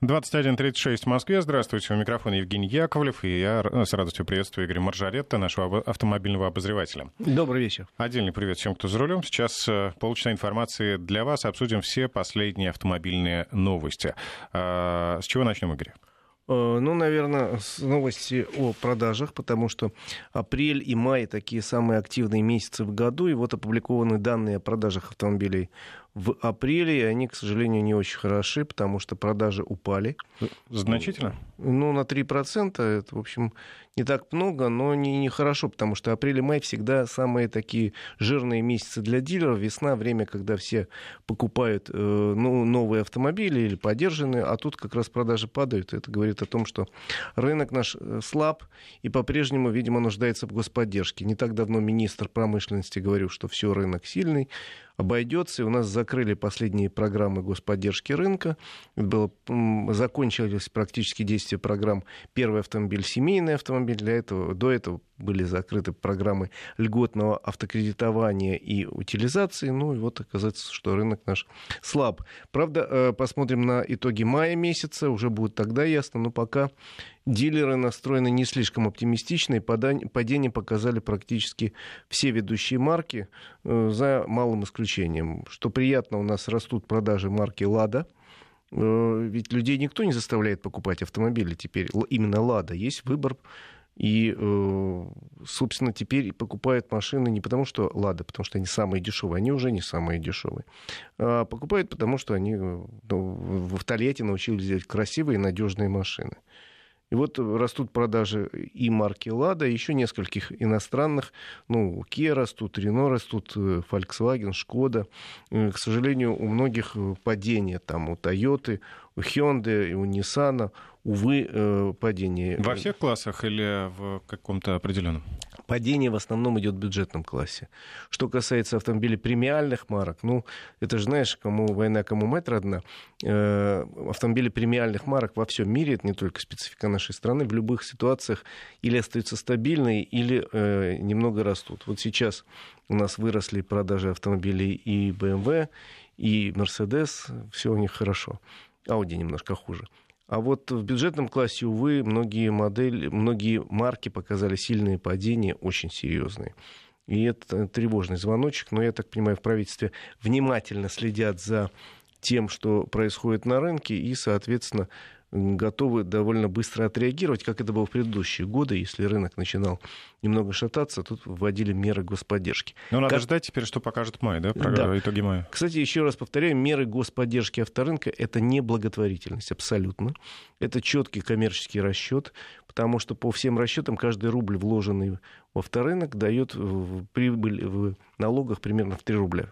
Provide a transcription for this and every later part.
21:36 в Москве. Здравствуйте. У микрофона Евгений Яковлев. И я с радостью приветствую Игоря Моржаретти, нашего автомобильного обозревателя. Добрый вечер. Отдельный привет всем, кто за рулем. Сейчас полчаса информации для вас. Обсудим все последние автомобильные новости. С чего начнем, Игорь? Ну, наверное, с новости о продажах, потому что апрель и май такие самые активные месяцы в году. И вот опубликованы данные о продажах автомобилей в апреле, и они, к сожалению, не очень хороши, потому что продажи упали. Значительно? Ну, на 3%. Это, в общем, не так много, но не хорошо, потому что апрель и май всегда самые такие жирные месяцы для дилеров. Весна — время, когда все покупают новые автомобили или подержанные, а тут как раз продажи падают. Это говорит о том, что рынок наш слаб и по-прежнему, видимо, нуждается в господдержке. Не так давно министр промышленности говорил, что все, рынок сильный, обойдется, и у нас закрыли последние программы господдержки рынка. Закончились практически действия программ «Первый автомобиль», «Семейный автомобиль». До этого были закрыты программы льготного автокредитования и утилизации. Ну и вот оказывается, что рынок наш слаб. Правда, посмотрим на итоги мая месяца, уже будет тогда ясно, но пока дилеры настроены не слишком оптимистично, и падение показали практически все ведущие марки, за малым исключением. Что приятно, у нас растут продажи марки «Лада». Ведь людей никто не заставляет покупать автомобили теперь. Именно «Лада». Есть выбор. И, собственно, теперь покупают машины не потому, что «Лада», потому что они самые дешевые. Они уже не самые дешевые. А покупают потому, что они в Тольятти научились делать красивые и надежные машины. И вот растут продажи и марки «Лада», и еще нескольких иностранных. Ну, «Kia» растут, «Рено» растут, «Фольксваген», «Шкода». К сожалению, у многих падение. Там у «Тойоты», у «Hyundai», у «Ниссана», увы, падение. Во всех классах или в каком-то определенном? Падение в основном идет в бюджетном классе. Что касается автомобилей премиальных марок, ну, это же, знаешь, кому война, кому мать родна. Автомобили премиальных марок во всем мире, это не только специфика нашей страны, в любых ситуациях или остаются стабильные, или немного растут. Вот сейчас у нас выросли продажи автомобилей и BMW, и Mercedes, все у них хорошо. Ауди немножко хуже. А вот в бюджетном классе, увы, многие марки показали сильные падения, очень серьезные. И это тревожный звоночек. Но я так понимаю, в правительстве внимательно следят за тем, что происходит на рынке, и, соответственно, готовы довольно быстро отреагировать, как это было в предыдущие годы. Если рынок начинал немного шататься, тут вводили меры господдержки. Но надо ждать теперь, что покажет май, да? Да. Итоги мая. Кстати, еще раз повторяю, меры господдержки авторынка — это не благотворительность абсолютно. Это четкий коммерческий расчет, потому что по всем расчетам каждый рубль, вложенный в авторынок, дает прибыль в налогах примерно в 3 рубля.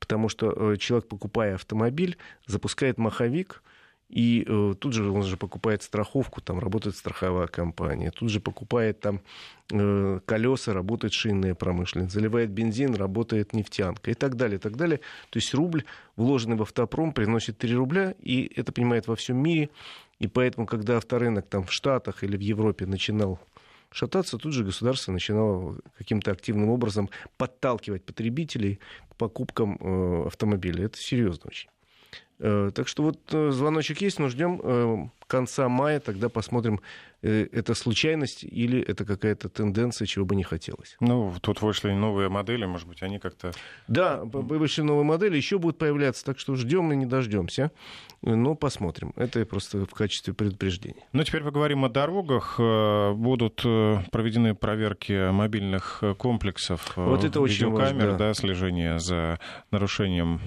Потому что человек, покупая автомобиль, запускает маховик, и тут же он же покупает страховку, там работает страховая компания, тут же покупает там колеса, работает шинная промышленность, заливает бензин, работает нефтянка и так далее, так далее. То есть рубль, вложенный в автопром, приносит 3 рубля, и это понимает во всем мире. И поэтому, когда авторынок там в Штатах или в Европе начинал шататься, тут же государство начинало каким-то активным образом подталкивать потребителей к покупкам автомобилей. Это серьезно очень. Так что вот звоночек есть, но ждем конца мая, тогда посмотрим, это случайность или это какая-то тенденция, чего бы не хотелось. Ну, тут вышли новые модели, может быть, они как-то... Да, вышли новые модели, еще будут появляться, так что ждем и не дождемся, но посмотрим. Это просто в качестве предупреждения. Ну, теперь поговорим о дорогах. Будут проведены проверки мобильных комплексов, вот это очень важно, да, слежение за нарушением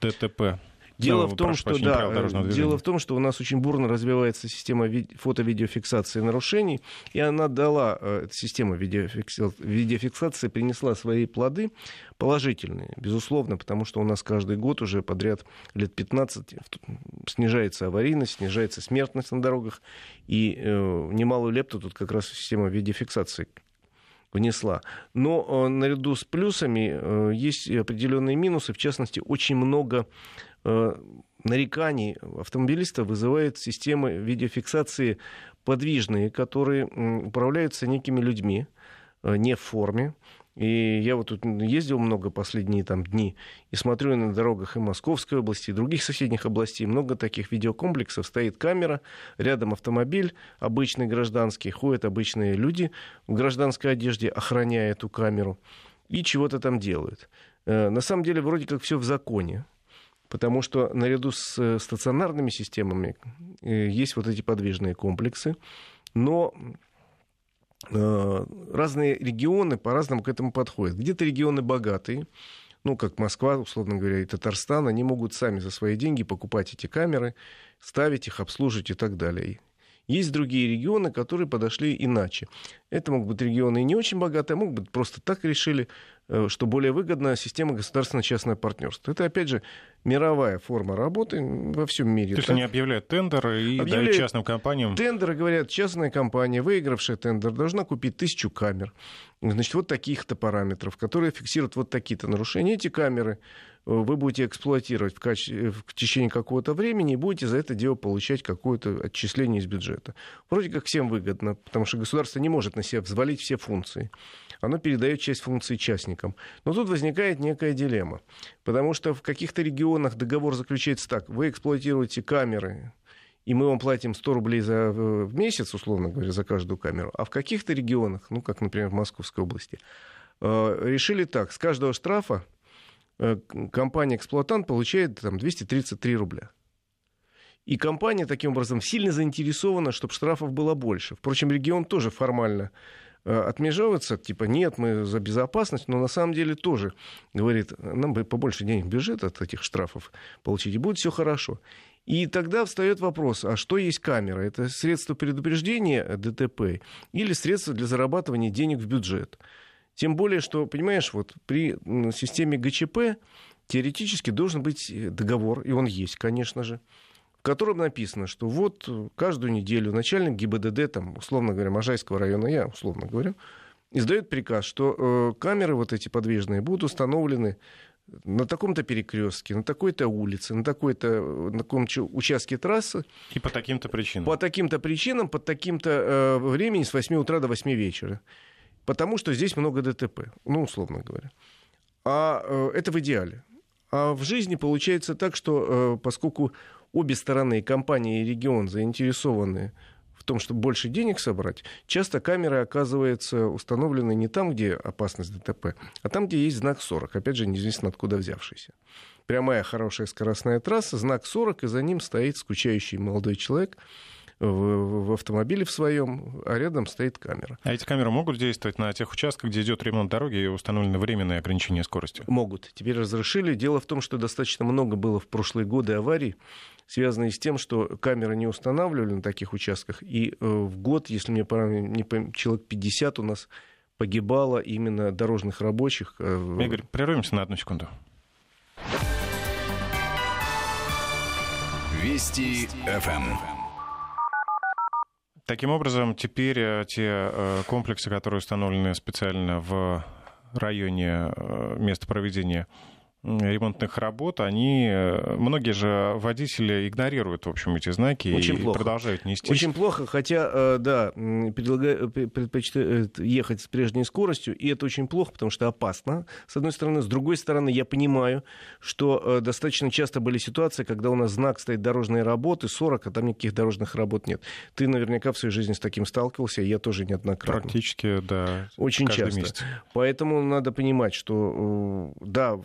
ДТП. Дело в том, что у нас очень бурно развивается система фото-видеофиксации нарушений, и она дала, система видеофиксации принесла свои плоды положительные, безусловно, потому что у нас каждый год уже подряд лет 15 снижается аварийность, снижается смертность на дорогах, и немалую лепту тут как раз система видеофиксации внесла. Но наряду с плюсами есть и определенные минусы. В частности, очень много нареканий автомобилиста вызывает системы видеофиксации подвижные, которые управляются некими людьми не в форме, И я вот тут ездил много последние там дни и смотрю на дорогах и Московской области, и других соседних областей. Много таких видеокомплексов. Стоит камера, рядом автомобиль, обычный гражданский, ходят обычные люди в гражданской одежде, охраняя эту камеру, и чего-то там делают. На самом деле вроде как все в законе, потому что наряду с стационарными системами есть вот эти подвижные комплексы, но... разные регионы по-разному к этому подходят. Где-то регионы богатые, ну, как Москва, условно говоря, и Татарстан, они могут сами за свои деньги покупать эти камеры, ставить их, обслуживать и так далее. Есть другие регионы, которые подошли иначе. Это могут быть регионы и не очень богатые, а могут быть просто так решили, что более выгодна система государственно-частного партнерства. Это, опять же, мировая форма работы во всем мире. То есть они объявляют тендер и дают частным компаниям... Тендеры, говорят, частная компания, выигравшая тендер, должна купить 1000 камер. Значит, вот таких-то параметров, которые фиксируют вот такие-то нарушения. Эти камеры вы будете эксплуатировать в течение какого-то времени и будете за это дело получать какое-то отчисление из бюджета. Вроде как всем выгодно, потому что государство не может на себя взвалить все функции. Оно передает часть функций частникам. Но тут возникает некая дилемма. Потому что в каких-то регионах договор заключается так. Вы эксплуатируете камеры, и мы вам платим 100 рублей в месяц, условно говоря, за каждую камеру. А в каких-то регионах, ну, как, например, в Московской области, решили так. С каждого штрафа компания-эксплуатант получает там, 233 рубля. И компания, таким образом, сильно заинтересована, чтобы штрафов было больше. Впрочем, регион тоже формально отмежевываться, типа, нет, мы за безопасность, но на самом деле тоже говорит, нам бы побольше денег в бюджет от этих штрафов получить, и будет все хорошо. И тогда встает вопрос, а что есть камера? Это средство предупреждения ДТП или средство для зарабатывания денег в бюджет? Тем более, что, понимаешь, вот при системе ГЧП теоретически должен быть договор, и он есть, конечно же, в котором написано, что вот каждую неделю начальник ГИБДД, там, условно говоря, Можайского района, я условно говорю, издает приказ, что камеры вот эти подвижные будут установлены на таком-то перекрестке, на такой-то улице, на таком-то участке трассы. И по таким-то причинам. По таким-то причинам, по таким-то времени с 8 утра до 8 вечера. Потому что здесь много ДТП, ну, условно говоря. А это в идеале. А в жизни получается так, что поскольку... обе стороны, компания и регион, заинтересованы в том, чтобы больше денег собрать, часто камеры оказываются установлены не там, где опасность ДТП, а там, где есть знак 40. Опять же, неизвестно откуда взявшийся. Прямая хорошая скоростная трасса, знак 40, и за ним стоит скучающий молодой человек в автомобиле в своем, а рядом стоит камера. А эти камеры могут действовать на тех участках, где идет ремонт дороги и установлены временные ограничения скорости? Могут. Теперь разрешили. Дело в том, что достаточно много было в прошлые годы аварий, связанные с тем, что камеры не устанавливали на таких участках. И в год, если мне помню, человек 50 у нас погибало именно дорожных рабочих. Игорь, прервемся на 1 секунду. Вести ФМ. Таким образом, теперь те комплексы, которые установлены специально в районе места проведения ремонтных работ, они, многие же водители игнорируют, в общем, эти знаки очень и плохо. Продолжают нестись. Очень плохо, хотя, да, предпочитают ехать с прежней скоростью, и это очень плохо, потому что опасно, с одной стороны. С другой стороны, я понимаю, что достаточно часто были ситуации, когда у нас знак стоит «Дорожные работы», 40, а там никаких дорожных работ нет. Ты наверняка в своей жизни с таким сталкивался, и я тоже неоднократно. Практически, да. Очень часто. Месяц. Поэтому надо понимать, что, да,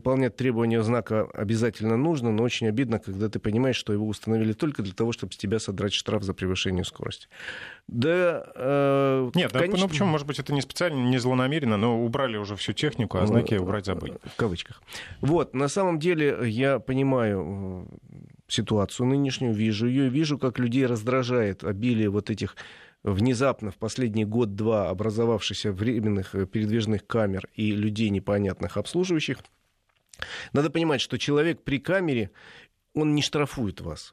выполнять требования знака обязательно нужно, но очень обидно, когда ты понимаешь, что его установили только для того, чтобы с тебя содрать штраф за превышение скорости. Да, нет, конечно... да, ну почему? Может быть, это не специально, не злонамеренно, но убрали уже всю технику, а знаки убрать забыли. В кавычках. Вот, на самом деле, я понимаю ситуацию нынешнюю, вижу ее, вижу, как людей раздражает обилие вот этих внезапно в последний год-два образовавшихся временных передвижных камер и людей непонятных обслуживающих. Надо понимать, что человек при камере, он не штрафует вас,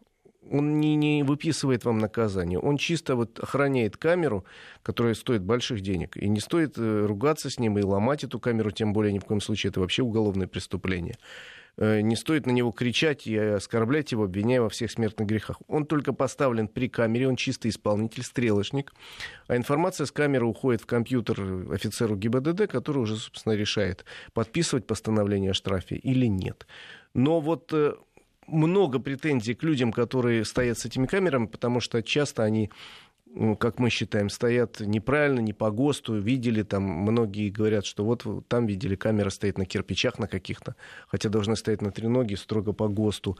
он не выписывает вам наказание, он чисто вот охраняет камеру, которая стоит больших денег, и не стоит ругаться с ним и ломать эту камеру, тем более ни в коем случае, это вообще уголовное преступление. не стоит на него кричать и оскорблять его, обвиняя во всех смертных грехах. Он только поставлен при камере, он чистый исполнитель, стрелочник, а информация с камеры уходит в компьютер офицеру ГИБДД, который уже, собственно, решает, подписывать постановление о штрафе или нет. Но вот много претензий к людям, которые стоят с этими камерами, потому что часто они, как мы считаем, стоят неправильно, не по ГОСТу, видели там, многие говорят, что вот там видели, камера стоит на кирпичах на каких-то, хотя должна стоять на треноге строго по ГОСТу.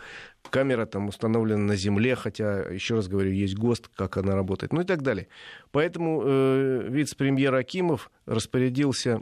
Камера там установлена на земле, хотя, еще раз говорю, есть ГОСТ, как она работает, ну и так далее. Поэтому вице-премьер Акимов распорядился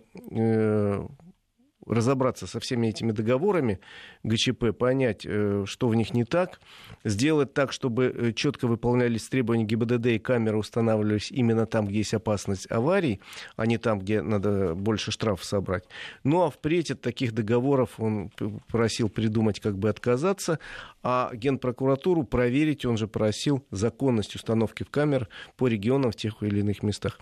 разобраться со всеми этими договорами ГЧП, понять, что в них не так, сделать так, чтобы четко выполнялись требования ГИБДД и камеры устанавливались именно там, где есть опасность аварий, а не там, где надо больше штрафов собрать. Ну а впредь от таких договоров он просил придумать, как бы отказаться, а Генпрокуратуру проверить, он же просил законность установки в камер по регионам в тех или иных местах.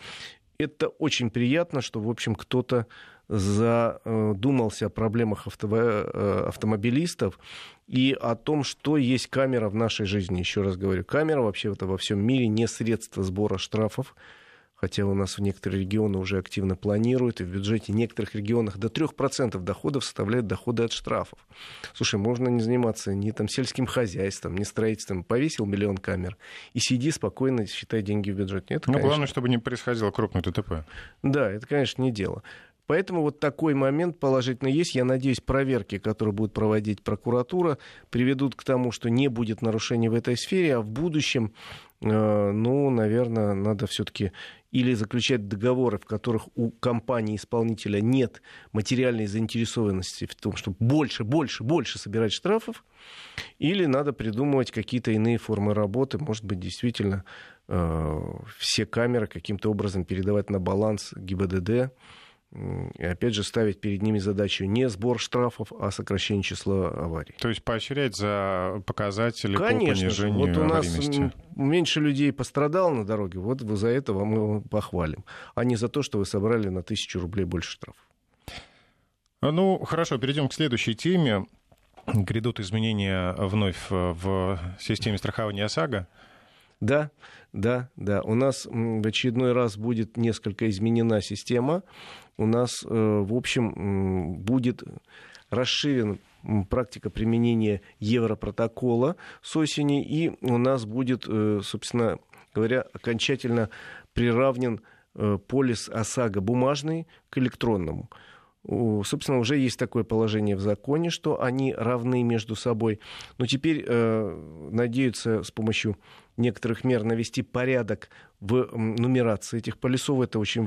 Это очень приятно, что, в общем, кто-то задумался о проблемах автомобилистов и о том, что есть камера в нашей жизни. Еще раз говорю, камера вообще-то во всем мире не средство сбора штрафов, хотя у нас в некоторые регионы уже активно планируют, и в бюджете некоторых регионов до 3% доходов составляют доходы от штрафов. Слушай, можно не заниматься ни там сельским хозяйством, ни строительством. Повесил миллион камер и сиди спокойно, считай деньги в бюджете. Это, конечно... главное, чтобы не происходило крупное ТТП. Да, это, конечно, не дело. Поэтому вот такой момент положительно есть. Я надеюсь, проверки, которые будет проводить прокуратура, приведут к тому, что не будет нарушений в этой сфере, а в будущем, ну, наверное, надо все-таки или заключать договоры, в которых у компании-исполнителя нет материальной заинтересованности в том, чтобы больше собирать штрафов, или надо придумывать какие-то иные формы работы, может быть, действительно, все камеры каким-то образом передавать на баланс ГИБДД, и опять же ставить перед ними задачу не сбор штрафов, а сокращение числа аварий. То есть поощрять за показатели, конечно, по понижению аварийности. Конечно, вот у нас меньше людей пострадало на дороге, вот за это вам его похвалим, а не за то, что вы собрали на 1000 рублей больше штрафов. Ну, хорошо, перейдем к следующей теме. Грядут изменения вновь в системе страхования ОСАГО. Да. У нас в очередной раз будет несколько изменена система. У нас, в общем, будет расширена практика применения Европротокола с осени. И у нас будет, собственно говоря, окончательно приравнен полис ОСАГО бумажный к электронному. Собственно, уже есть такое положение в законе, что они равны между собой. Но теперь надеются с помощью некоторых мер навести порядок в нумерации этих полисов. Это очень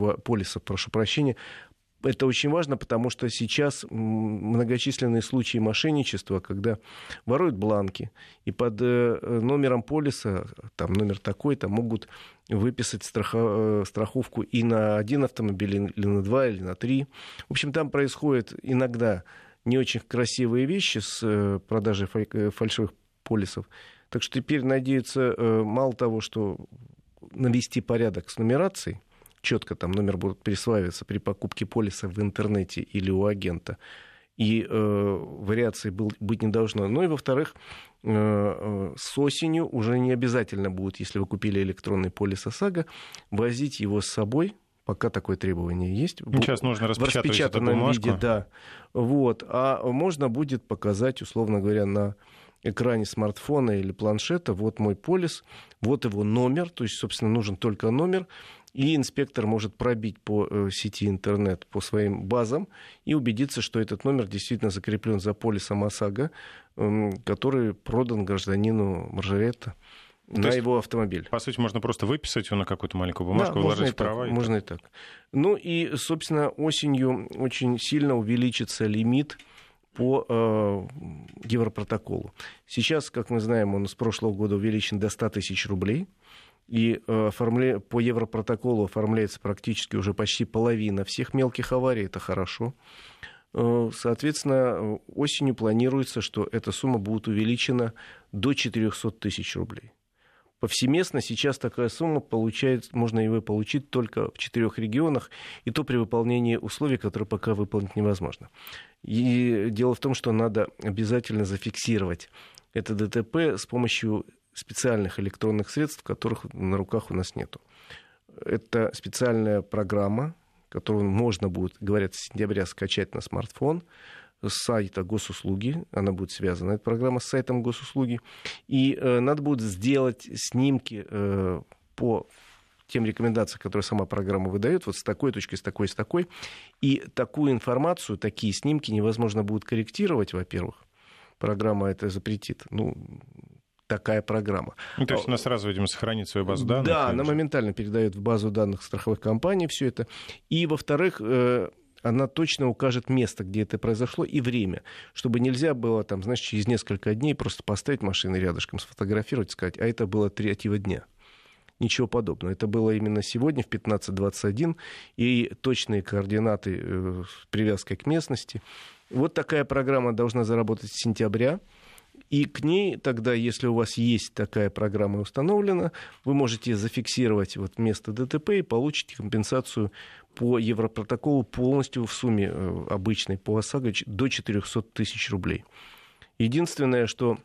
Это очень важно, потому что сейчас многочисленные случаи мошенничества, когда воруют бланки, и под номером полиса, там номер такой-то, могут выписать страховку и на один автомобиль, или на два, или на три. В общем, там происходят иногда не очень красивые вещи с продажей фальшивых полисов. Так что теперь надеются, мало того, что навести порядок с нумерацией, четко там номер будет присваиваться при покупке полиса в интернете или у агента, и вариаций быть не должно. Ну и, во-вторых, с осенью уже не обязательно будет, если вы купили электронный полис ОСАГО, возить его с собой, пока такое требование есть. Сейчас нужно распечатывать эту бумажку. Виде, да. Вот. А можно будет показать, условно говоря, на экране смартфона или планшета, вот мой полис, вот его номер, то есть, собственно, нужен только номер, и инспектор может пробить по сети интернет, по своим базам, и убедиться, что этот номер действительно закреплен за полисом ОСАГО, который продан гражданину Моржаретти на его автомобиль. По сути, можно просто выписать его на какую-то маленькую бумажку, да, вложить в права. Можно и так. Ну и, собственно, осенью очень сильно увеличится лимит по Европротоколу. Сейчас, как мы знаем, он с прошлого года увеличен до 100 тысяч рублей. И по Европротоколу оформляется практически уже почти половина всех мелких аварий. Это хорошо. Соответственно, осенью планируется, что эта сумма будет увеличена до 400 тысяч рублей. Повсеместно сейчас такая сумма можно ее получить только в 4 регионах, и то при выполнении условий, которые пока выполнить невозможно. И дело в том, что надо обязательно зафиксировать это ДТП с помощью специальных электронных средств, которых на руках у нас нету. Это специальная программа, которую можно будет, говорят, с сентября скачать на смартфон, с сайта госуслуги, она будет связана, эта программа, с сайтом госуслуги, и надо будет сделать снимки по тем рекомендациям, которые сама программа выдает, вот с такой точки, с такой, и такую информацию, такие снимки невозможно будет корректировать, во-первых, программа это запретит, такая программа. Ну, то есть она сразу, видимо, сохранит свою базу данных? Да, она моментально передает в базу данных страховых компаний все это, и, во-вторых, она точно укажет место, где это произошло, и время, чтобы нельзя было там, через несколько дней просто поставить машины рядышком, сфотографировать, сказать, а это было 3-го дня. Ничего подобного. Это было именно сегодня в 15:21, и точные координаты с привязкой к местности. Вот такая программа должна заработать с сентября. И к ней тогда, если у вас есть такая программа установлена, вы можете зафиксировать вот место ДТП и получите компенсацию по Европротоколу полностью в сумме обычной по ОСАГО до 400 000 рублей. Единственное, что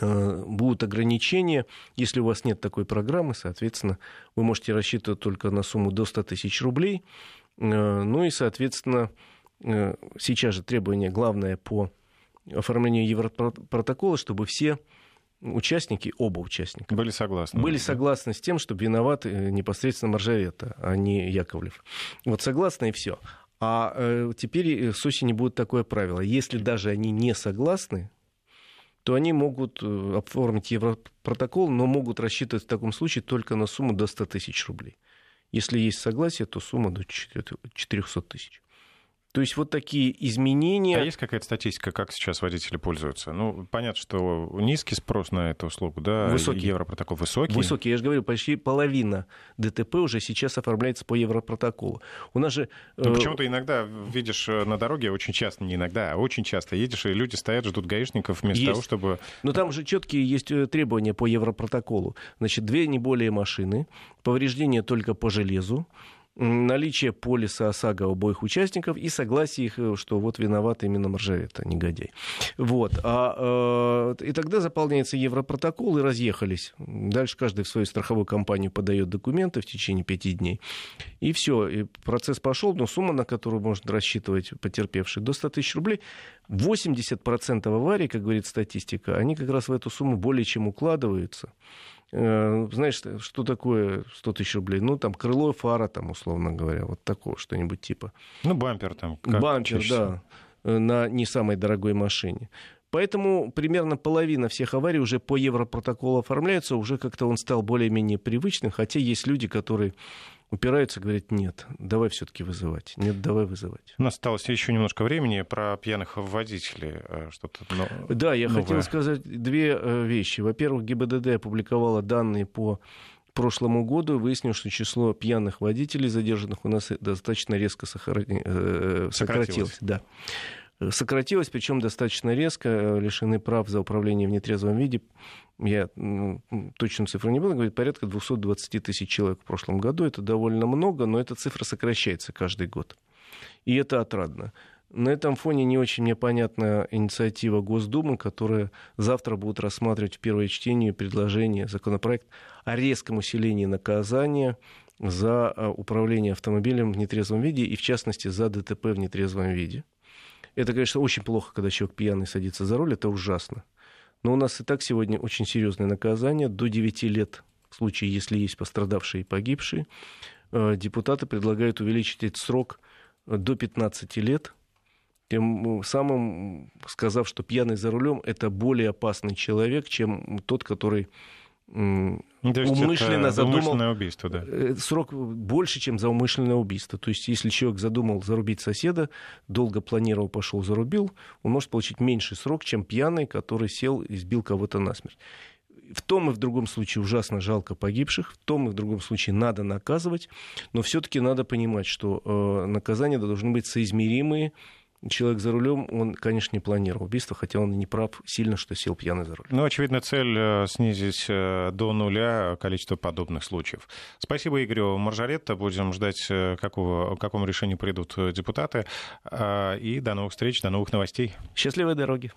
будут ограничения, если у вас нет такой программы, соответственно, вы можете рассчитывать только на сумму до 100 000 рублей. Соответственно, сейчас же требование главное по оформлению Европротокола, чтобы все участники, оба участника, были согласны с тем, что виноваты непосредственно Моржаретти, а не Яковлев. Вот согласны и все. А теперь с осени будет такое правило. Если даже они не согласны, то они могут оформить Европротокол, но могут рассчитывать в таком случае только на сумму до 100 000 рублей. Если есть согласие, то сумма до 400 тысяч. То есть вот такие изменения. А есть какая-то статистика, как сейчас водители пользуются? Понятно, что низкий спрос на эту услугу, да? Высокий. Европротокол высокий. Высокий, я же говорю, почти половина ДТП уже сейчас оформляется по Европротоколу. У нас же... почему-то иногда видишь на дороге, очень часто едешь, и люди стоят, ждут гаишников вместо того, чтобы... Но там же четкие есть требования по Европротоколу. 2 не более машины, повреждения только по железу, наличие полиса ОСАГО у обоих участников и согласие их, что вот виноват именно Моржаретти, негодяй. И тогда заполняется Европротокол, и разъехались. Дальше каждый в свою страховую компанию подает документы в течение 5 дней. И все, и процесс пошел, но сумма, на которую может рассчитывать потерпевший, до 100 000 рублей. 80% аварий, как говорит статистика, они как раз в эту сумму более чем укладываются. Знаешь, что такое 100 000 рублей? Крыло, фара, условно говоря, вот такого что-нибудь типа. Бампер там. Бампер, да, на не самой дорогой машине. Поэтому примерно половина всех аварий уже по Европротоколу оформляется, уже как-то он стал более-менее привычным, хотя есть люди, которые упираются, говорят, нет, давай все-таки вызывать. У нас осталось еще немножко времени про пьяных водителей. Да, я хотел сказать 2 вещи. Во-первых, ГИБДД опубликовала данные по прошлому году, выяснилось, что число пьяных водителей, задержанных у нас, достаточно резко сократилось. Да. Сократилось, причем достаточно резко, лишены прав за управление в нетрезвом виде, я точную цифру не буду говорить, порядка 220 000 человек в прошлом году, это довольно много, но эта цифра сокращается каждый год, и это отрадно. На этом фоне не очень мне понятна инициатива Госдумы, которая завтра будет рассматривать в первое чтение предложение, законопроект о резком усилении наказания за управление автомобилем в нетрезвом виде и, в частности, за ДТП в нетрезвом виде. Это, конечно, очень плохо, когда человек пьяный садится за руль, это ужасно. Но у нас и так сегодня очень серьезное наказание, до 9 лет, в случае, если есть пострадавшие и погибшие. Депутаты предлагают увеличить этот срок до 15 лет, тем самым сказав, что пьяный за рулем – это более опасный человек, чем тот, который... умышленно задумал убийство, да. Срок больше, чем за умышленное убийство. То есть, если человек задумал зарубить соседа, долго планировал, пошел, зарубил, он может получить меньший срок, чем пьяный, который сел и сбил кого-то насмерть. В том и в другом случае ужасно жалко погибших, в том и в другом случае надо наказывать, но все-таки надо понимать, что наказания должны быть соизмеримые человек за рулем, он, конечно, не планировал убийство, хотя он не прав сильно, что сел пьяный за руль. Ну, очевидно, цель снизить до нуля количество подобных случаев. Спасибо, Игорю Моржаретти. Будем ждать, к какому решению придут депутаты. И до новых встреч, до новых новостей. Счастливой дороги.